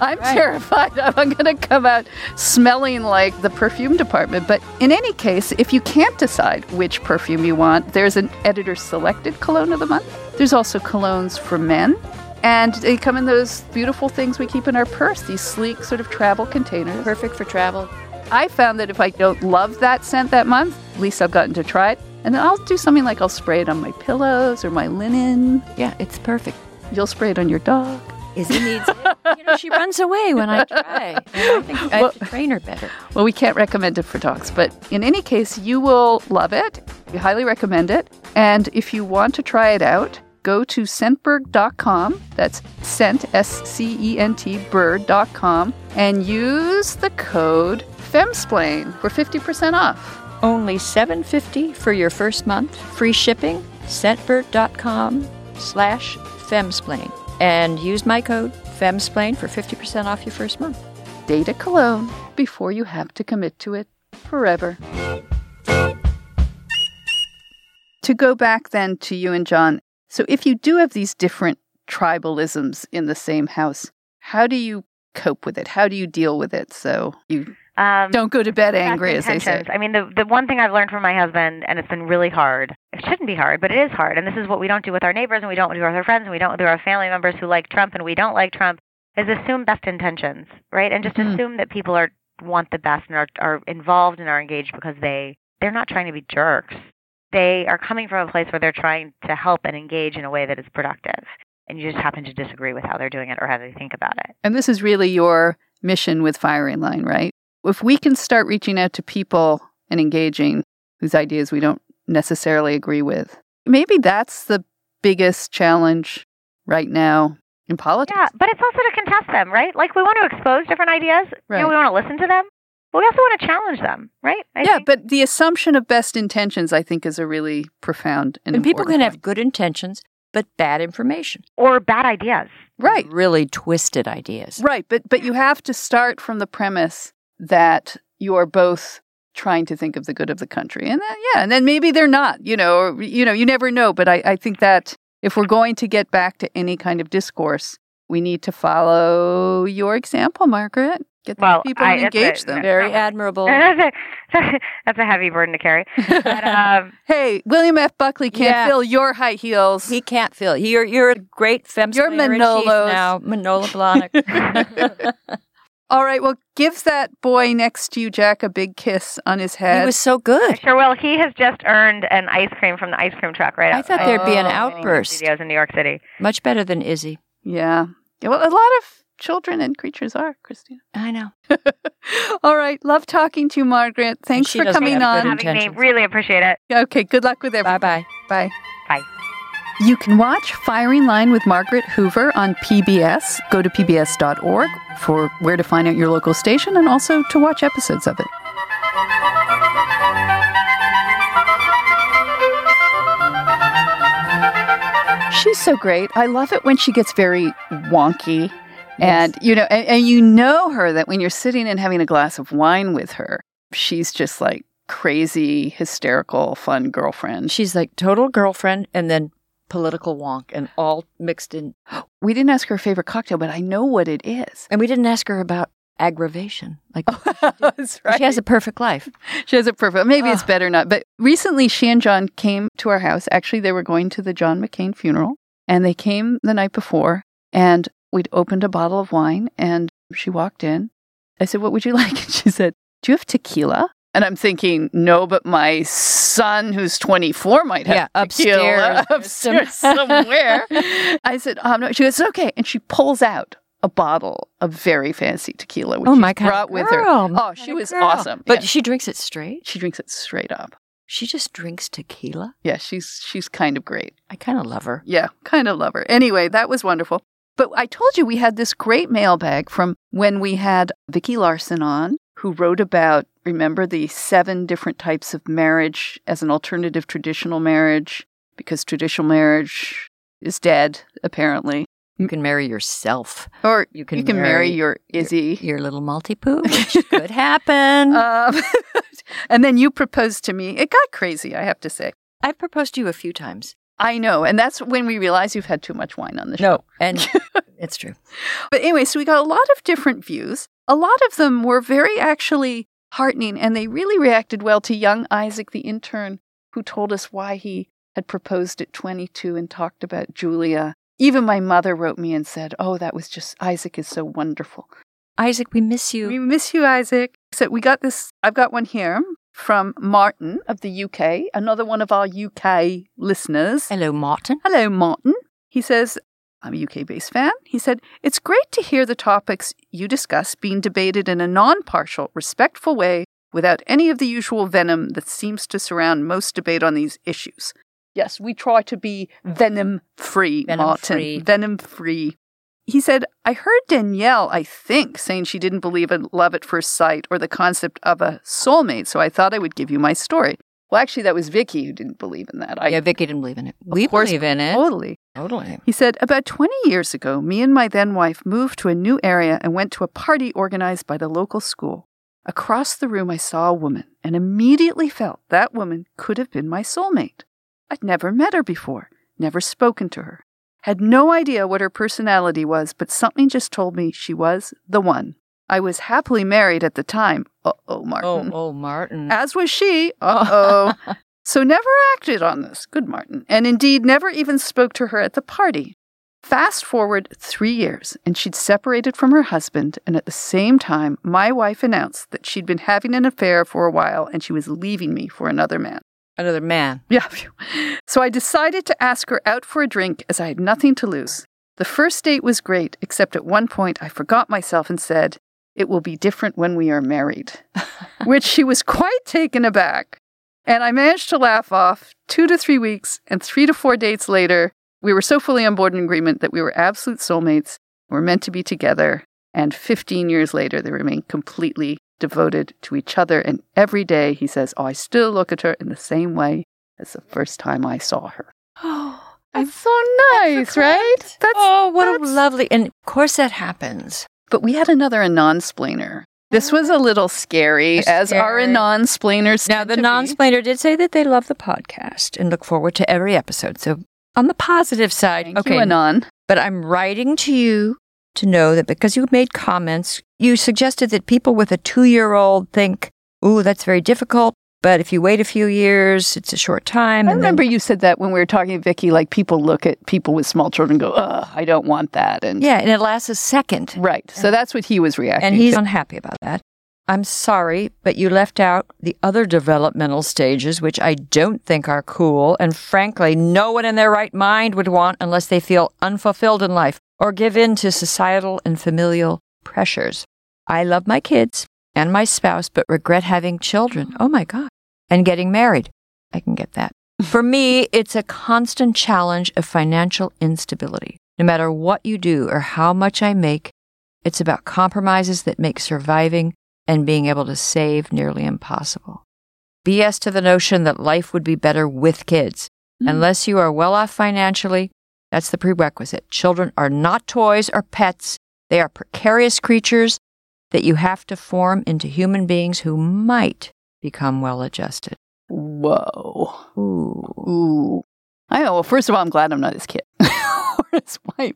I'm terrified I'm going to come out smelling like the perfume department. But in any case, if you can't decide which perfume you want, there's an editor-selected cologne of the month. There's also colognes for men. And they come in those beautiful things we keep in our purse, these sleek sort of travel containers. Perfect for travel. I found that if I don't love that scent that month, at least I've gotten to try it. And then I'll do something like I'll spray it on my pillows or my linen. Yeah, it's perfect. You'll spray it on your dog. Izzy needs it. You know, she runs away when I try. I think I have to train her better. Well, we can't recommend it for dogs. But in any case, you will love it. We highly recommend it. And if you want to try it out, go to Scentbird.com, that's Scent, S-C-E-N-T, bird.com, and use the code FEMSPLAIN for 50% off. Only $7.50 for your first month. Free shipping, Scentbird.com/FEMSPLAIN. And use my code FEMSPLAIN for 50% off your first month. Date a cologne before you have to commit to it forever. To go back then to you and John, so if you do have these different tribalisms in the same house, how do you cope with it? How do you deal with it so you don't go to bed angry, as they say? I mean, the one thing I've learned from my husband, and it's been really hard, it shouldn't be hard, but it is hard, and this is what we don't do with our neighbors, and we don't do with our friends, and we don't do with our family members who like Trump and we don't like Trump, is assume best intentions, right? And just assume that people want the best and are involved and are engaged because they're not trying to be jerks. They are coming from a place where they're trying to help and engage in a way that is productive. And you just happen to disagree with how they're doing it or how they think about it. And this is really your mission with Firing Line, right? If we can start reaching out to people and engaging whose ideas we don't necessarily agree with, maybe that's the biggest challenge right now in politics. Yeah, but it's also to contest them, right? Like, we want to expose different ideas. Right. You know, we want to listen to them. But we also want to challenge them, right? I think. But the assumption of best intentions, I think, is a really profound and people can have good intentions, but bad information. Or bad ideas. Right. Really twisted ideas. Right. But you have to start from the premise that you are both trying to think of the good of the country. And then maybe they're not, you never know. But I think that if we're going to get back to any kind of discourse, we need to follow your example, Margaret. Get people and engage them. Very admirable. That's a heavy burden to carry. But, hey, William F. Buckley can't fill your high heels. He can't fill. You're a great femsplayer. You're Manolo's now. Manolo Blahnik. All right. Well, give that boy next to you, Jack, a big kiss on his head. He was so good. I sure will. He has just earned an ice cream from the ice cream truck right outside. I thought there'd be an outburst. Studios in New York City. Much better than Izzy. Yeah. Well, a lot of children and creatures are, Christina. I know. All right. Love talking to you, Margaret. Thanks for coming on. Having me. Really appreciate it. Okay. Good luck with everything. Bye-bye. Bye. Bye. You can watch Firing Line with Margaret Hoover on PBS. Go to pbs.org for where to find out your local station and also to watch episodes of it. She's so great. I love it when she gets very wonky. Yes. And, you know, and you know her that when you're sitting and having a glass of wine with her, she's just like crazy, hysterical, fun girlfriend. She's like total girlfriend and then political wonk and all mixed in. We didn't ask her favorite cocktail, but I know what it is. And we didn't ask her about aggravation. Like, that's right. She has a perfect life. She has a perfect, maybe it's better not. But recently she and John came to our house. Actually, they were going to the John McCain funeral and they came the night before and we'd opened a bottle of wine and she walked in. I said, what would you like? And she said, do you have tequila? And I'm thinking, no, but my son, who's 24, might have tequila upstairs somewhere. I said, no. She goes, okay. And she pulls out a bottle of very fancy tequila, which she brought with her. Oh, she was awesome. But she drinks it straight? She drinks it straight up. She just drinks tequila? Yeah, she's kind of great. I kind of love her. Yeah, kind of love her. Anyway, that was wonderful. But I told you we had this great mailbag from when we had Vicki Larson on, who wrote about, remember, the 7 different types of marriage as an alternative traditional marriage, because traditional marriage is dead, apparently. You can marry yourself. Or you can marry your Izzy. Your little multi-poo, which could happen. And then you proposed to me. It got crazy, I have to say. I've proposed to you a few times. I know. And that's when we realize you've had too much wine on the show. No, and it's true. But anyway, so we got a lot of different views. A lot of them were very actually heartening, and they really reacted well to young Isaac, the intern, who told us why he had proposed at 22 and talked about Julia. Even my mother wrote me and said, oh, that was just, Isaac is so wonderful. Isaac, we miss you. We miss you, Isaac. So we got this, I've got one here from Martin of the UK, another one of our UK listeners. Hello, Martin. Hello, Martin. He says, I'm a UK-based fan. He said, it's great to hear the topics you discuss being debated in a non-partial, respectful way without any of the usual venom that seems to surround most debate on these issues. Yes, we try to be venom-free, Martin. Venom-free. He said, I heard Danielle, I think, saying she didn't believe in love at first sight or the concept of a soulmate, so I thought I would give you my story. Well, actually, that was Vicky who didn't believe in that. Yeah, Vicky didn't believe in it. We believe in it. Totally. He said, about 20 years ago, me and my then-wife moved to a new area and went to a party organized by the local school. Across the room, I saw a woman and immediately felt that woman could have been my soulmate. I'd never met her before, never spoken to her, had no idea what her personality was, but something just told me she was the one. I was happily married at the time. Uh-oh, Martin. Oh, Martin. As was she. Uh-oh. So never acted on this. Good, Martin. And indeed, never even spoke to her at the party. Fast forward 3 years, and she'd separated from her husband, and at the same time, my wife announced that she'd been having an affair for a while, and she was leaving me for another man. Another man. Yeah. So I decided to ask her out for a drink as I had nothing to lose. The first date was great, except at one point I forgot myself and said, it will be different when we are married, which she was quite taken aback. And I managed to laugh off 2 to 3 weeks, and 3 to 4 dates later, we were so fully on board in agreement that we were absolute soulmates, we're meant to be together, and 15 years later, they remain completely devoted to each other, and every day, he says, I still look at her in the same way as the first time I saw her. Oh, that's so nice, right? That's lovely, and of course that happens. But we had another Anon-splainer. This was a little scary, as our Anon-splainers. Now, the non-splainer did say that they love the podcast and look forward to every episode. So, on the positive side, thank you, Anon. But I'm writing to you to know that because you made comments, you suggested that people with a 2-year-old think, ooh, that's very difficult. But if you wait a few years, it's a short time. I remember you said that when we were talking to Vicky, like people look at people with small children and go, ugh, I don't want that. And it lasts a second. Right. So that's what he was reacting to. And he's unhappy about that. I'm sorry, but you left out the other developmental stages, which I don't think are cool, and frankly, no one in their right mind would want unless they feel unfulfilled in life or give in to societal and familial pressures. I love my kids and my spouse, but regret having children. Oh my God. And getting married. I can get that. For me, it's a constant challenge of financial instability. No matter what you do or how much I make, it's about compromises that make surviving and being able to save nearly impossible. BS to the notion that life would be better with kids. Mm. Unless you are well off financially, that's the prerequisite. Children are not toys or pets. They are precarious creatures that you have to form into human beings who might become well-adjusted. Whoa. Ooh. Ooh. I know. Well, first of all, I'm glad I'm not his kid or his wife.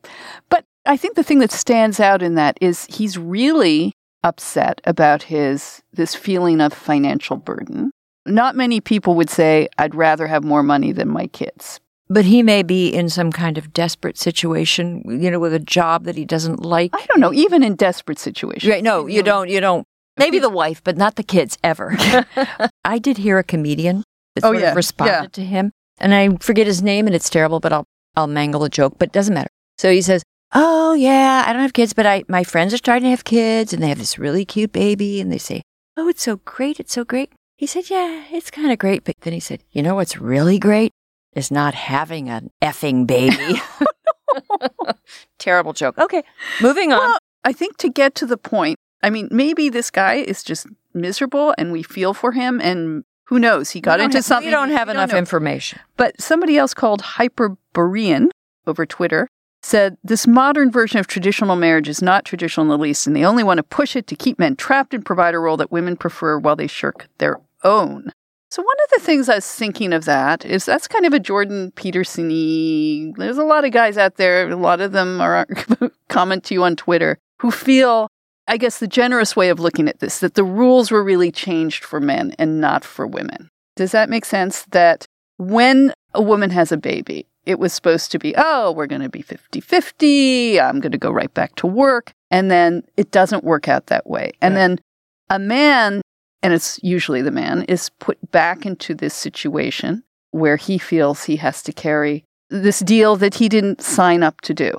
But I think the thing that stands out in that is he's really upset about this feeling of financial burden. Not many people would say, I'd rather have more money than my kids. But he may be in some kind of desperate situation, you know, with a job that he doesn't like. I don't know, even in desperate situations. Right, no, you don't. Maybe the wife, but not the kids, ever. I did hear a comedian that responded to him, and I forget his name, and it's terrible, but I'll mangle a joke, but it doesn't matter. So he says, oh, yeah, I don't have kids, but my friends are starting to have kids, and they have this really cute baby, and they say, oh, it's so great, it's so great. He said, yeah, it's kind of great, but then he said, you know what's really great? Is not having an effing baby. Terrible joke. Okay, moving on. Well, I think to get to the point, I mean, maybe this guy is just miserable and we feel for him and who knows, he got into something. We don't have enough information. But somebody else called Hyperborean over Twitter said, this modern version of traditional marriage is not traditional in the least and they only want to push it to keep men trapped and provide a role that women prefer while they shirk their own. So one of the things I was thinking of that is that's kind of a Jordan Peterson-y. There's a lot of guys out there, a lot of them are comment to you on Twitter, who feel, I guess, the generous way of looking at this, that the rules were really changed for men and not for women. Does that make sense? That when a woman has a baby, it was supposed to be, oh, we're going to be 50-50, I'm going to go right back to work, and then it doesn't work out that way. And then a man... and it's usually the man, is put back into this situation where he feels he has to carry this deal that he didn't sign up to do.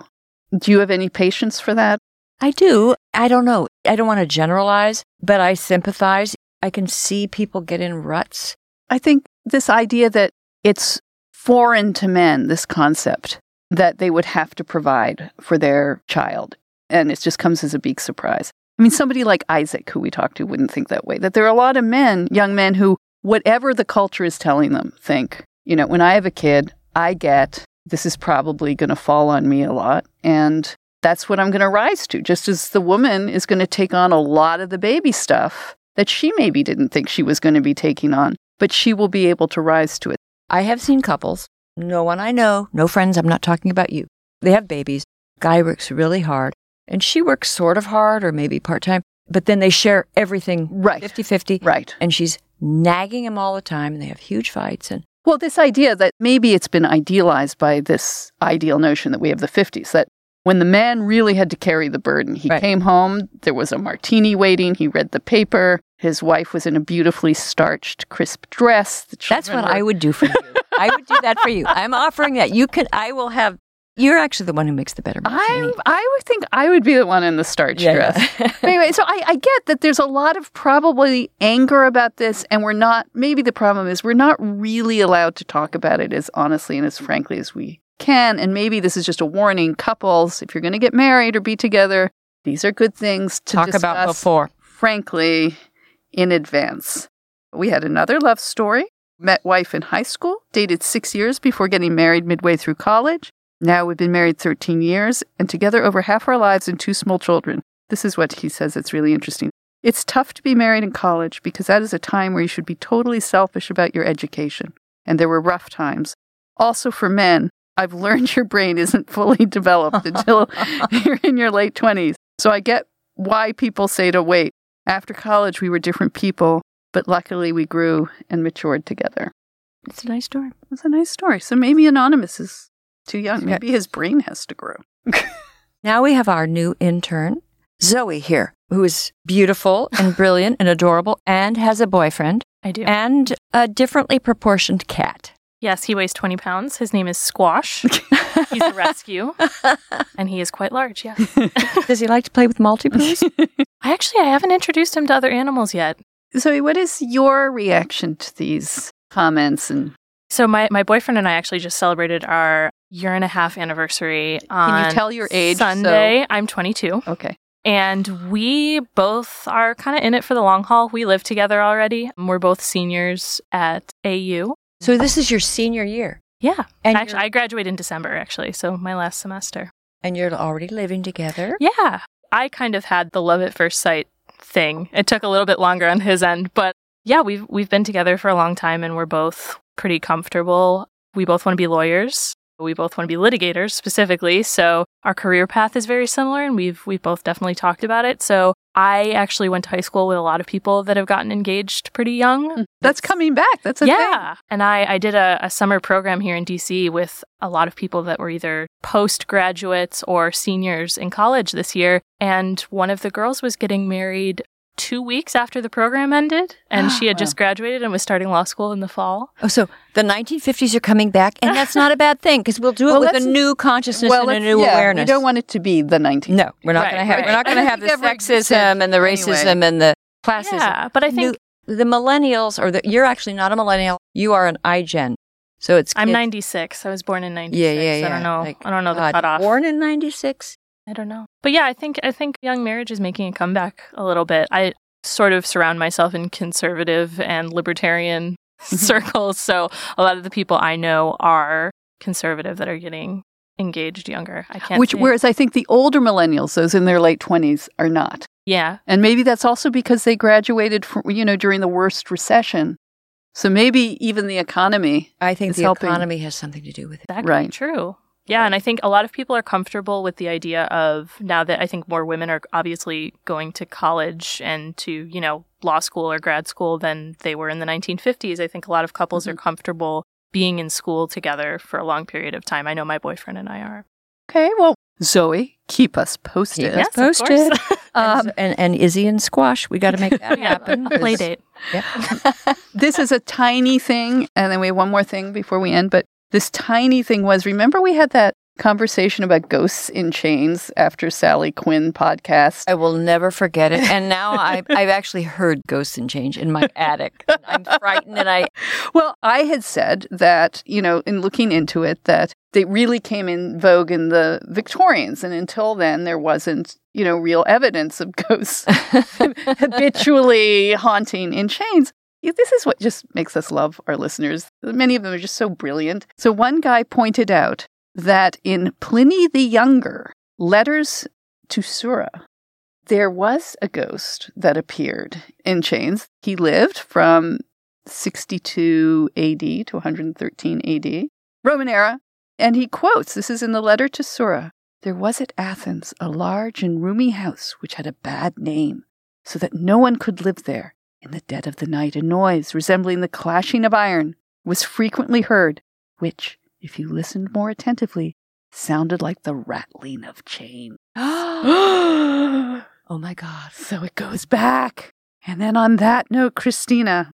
Do you have any patience for that? I do. I don't know. I don't want to generalize, but I sympathize. I can see people get in ruts. I think this idea that it's foreign to men, this concept, that they would have to provide for their child, and it just comes as a big surprise. I mean, somebody like Isaac, who we talked to, wouldn't think that way. That there are a lot of men, young men, who, whatever the culture is telling them, think, you know, when I have a kid, I get, this is probably going to fall on me a lot, and that's what I'm going to rise to, just as the woman is going to take on a lot of the baby stuff that she maybe didn't think she was going to be taking on, but she will be able to rise to it. I have seen couples, no one I know, no friends, I'm not talking about you. They have babies. Guy works really hard. And she works sort of hard or maybe part-time, but then they share everything 50-50. Right. And she's nagging him all the time, and they have huge fights. And well, this idea that maybe it's been idealized by this ideal notion that we have the 50s, that when the man really had to carry the burden, he came home, there was a martini waiting, he read the paper, his wife was in a beautifully starched, crisp dress. That's what I would do for you. I would do that for you. I'm offering that. You can. I will have... You're actually the one who makes the better martini. I would think I would be the one in the starch dress. Anyway, so I get that there's a lot of probably anger about this, and we're not, maybe the problem is we're not really allowed to talk about it as honestly and as frankly as we can, and maybe this is just a warning, couples, if you're going to get married or be together, these are good things to talk about before, frankly, in advance. We had another love story, met wife in high school, dated 6 years before getting married midway through college. Now we've been married 13 years and together over half our lives and 2 small children. This is what he says. It's really interesting. It's tough to be married in college because that is a time where you should be totally selfish about your education. And there were rough times. Also for men, I've learned your brain isn't fully developed until you're in your late 20s. So I get why people say to wait. After college, we were different people, but luckily we grew and matured together. It's a nice story. It's a nice story. So maybe Anonymous is... too young. Maybe his brain has to grow. Now we have our new intern, Zoe, here, who is beautiful and brilliant and adorable and has a boyfriend. I do. And a differently proportioned cat. Yes, he weighs 20 pounds. His name is Squash. He's a rescue. And he is quite large, yes. Does he like to play with multipoos? I haven't introduced him to other animals yet. So what is your reaction to these comments? So my boyfriend and I actually just celebrated our 1.5-year anniversary on Sunday. Can you tell your age? Sunday. I'm 22. Okay. And we both are kind of in it for the long haul. We live together already. We're both seniors at AU. So this is your senior year? Yeah. And actually, I graduated in December, actually, so my last semester. And you're already living together? Yeah. I kind of had the love at first sight thing. It took a little bit longer on his end, but yeah, we've been together for a long time and we're both pretty comfortable. We both want to be lawyers. We both want to be litigators specifically, so our career path is very similar and we've both definitely talked about it. So I actually went to high school with a lot of people that have gotten engaged pretty young. That's coming back. That's a thing. Yeah. And I did a summer program here in DC with a lot of people that were either postgraduates or seniors in college this year. And one of the girls was getting married 2 weeks after the program ended, and she had just graduated and was starting law school in the fall. Oh, so the 1950s are coming back, and that's not a bad thing, because we'll do it with a new consciousness and a new awareness. We don't want it to be the 1950s. No, we're not going to have. We're not going to have the sexism and the racism and the classism. Yeah, but I think the millennials, you're actually not a millennial. You are an iGen. So I'm 96. I was born in 96. Yeah. I don't know the cutoff. Born in 96. I don't know. But yeah, I think young marriage is making a comeback a little bit. I sort of surround myself in conservative and libertarian circles. So a lot of the people I know are conservative that are getting engaged younger. Whereas I think the older millennials, those in their late 20s, are not. Yeah. And maybe that's also because they graduated from, during the worst recession. So maybe even the economy economy has something to do with it. That could be true. Yeah, and I think a lot of people are comfortable with the idea of, now that I think more women are obviously going to college and to, law school or grad school than they were in the 1950s. I think a lot of couples are comfortable being in school together for a long period of time. I know my boyfriend and I are. Okay, well, Zoe, keep us posted. Yes, of course. And Izzy and Squash, we got to make that happen. Play date. Yeah. This is a tiny thing, and then we have one more thing before we end, but this tiny thing was, remember we had that conversation about ghosts in chains after Sally Quinn podcast? I will never forget it. And now I've actually heard ghosts in chains in my attic. I'm frightened. Well, I had said that, in looking into it, that they really came in vogue in the Victorians. And until then, there wasn't, real evidence of ghosts habitually haunting in chains. This is what just makes us love our listeners. Many of them are just so brilliant. So one guy pointed out that in Pliny the Younger, letters to Sura, there was a ghost that appeared in chains. He lived from 62 AD to 113 AD, Roman era. And he quotes, this is in the letter to Sura, "There was at Athens a large and roomy house which had a bad name, so that no one could live there. In the dead of the night, a noise resembling the clashing of iron was frequently heard, which, if you listened more attentively, sounded like the rattling of chain." Oh my God. So it goes back. And then on that note, Christina,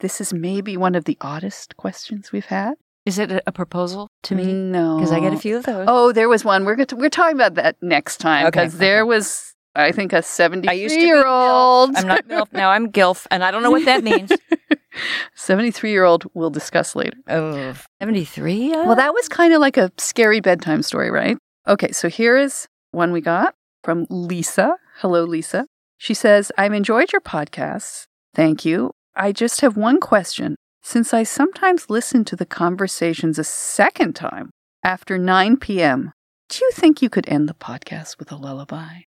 this is maybe one of the oddest questions we've had. Is it a proposal to me? No. Because I get a few of those. Oh, there was one. We're talking about that next time. Because there was... I think a 73-year-old. I'm not MILF. Now I'm GILF, and I don't know what that means. 73-year-old we'll discuss later. Oh, 73? Well, that was kind of like a scary bedtime story, right? Okay, so here is one we got from Lisa. Hello, Lisa. She says, "I've enjoyed your podcasts. Thank you. I just have one question. Since I sometimes listen to the conversations a second time after 9 p.m., do you think you could end the podcast with a lullaby?"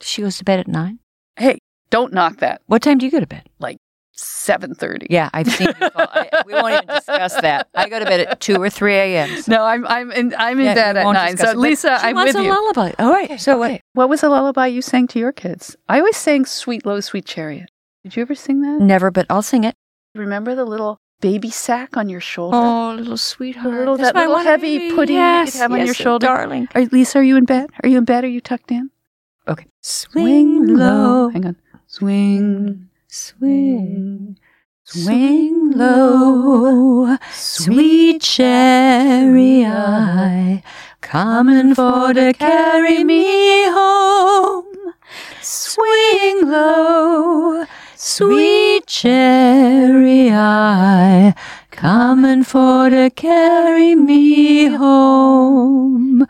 She goes to bed at 9? Hey, don't knock that. What time do you go to bed? Like 7:30. Yeah, I've seen you fall. We won't even discuss that. I go to bed at 2 or 3 a.m. So. No, I'm in bed at 9. So, Lisa, I'm with you. She wants a lullaby. All right. Okay, so what was the lullaby you sang to your kids? I always sang Sweet Low, Sweet Chariot. Did you ever sing that? Never, but I'll sing it. Remember the little baby sack on your shoulder? Oh, little sweetheart. That little heavy pudding you could have on your shoulder. Darling. Lisa, are you in bed? Are you tucked in? Okay. Swing low. Hang on. Swing, swing, swing low, sweet cherry eye, coming for to carry me home. Swing low, sweet cherry eye, coming for to carry me home.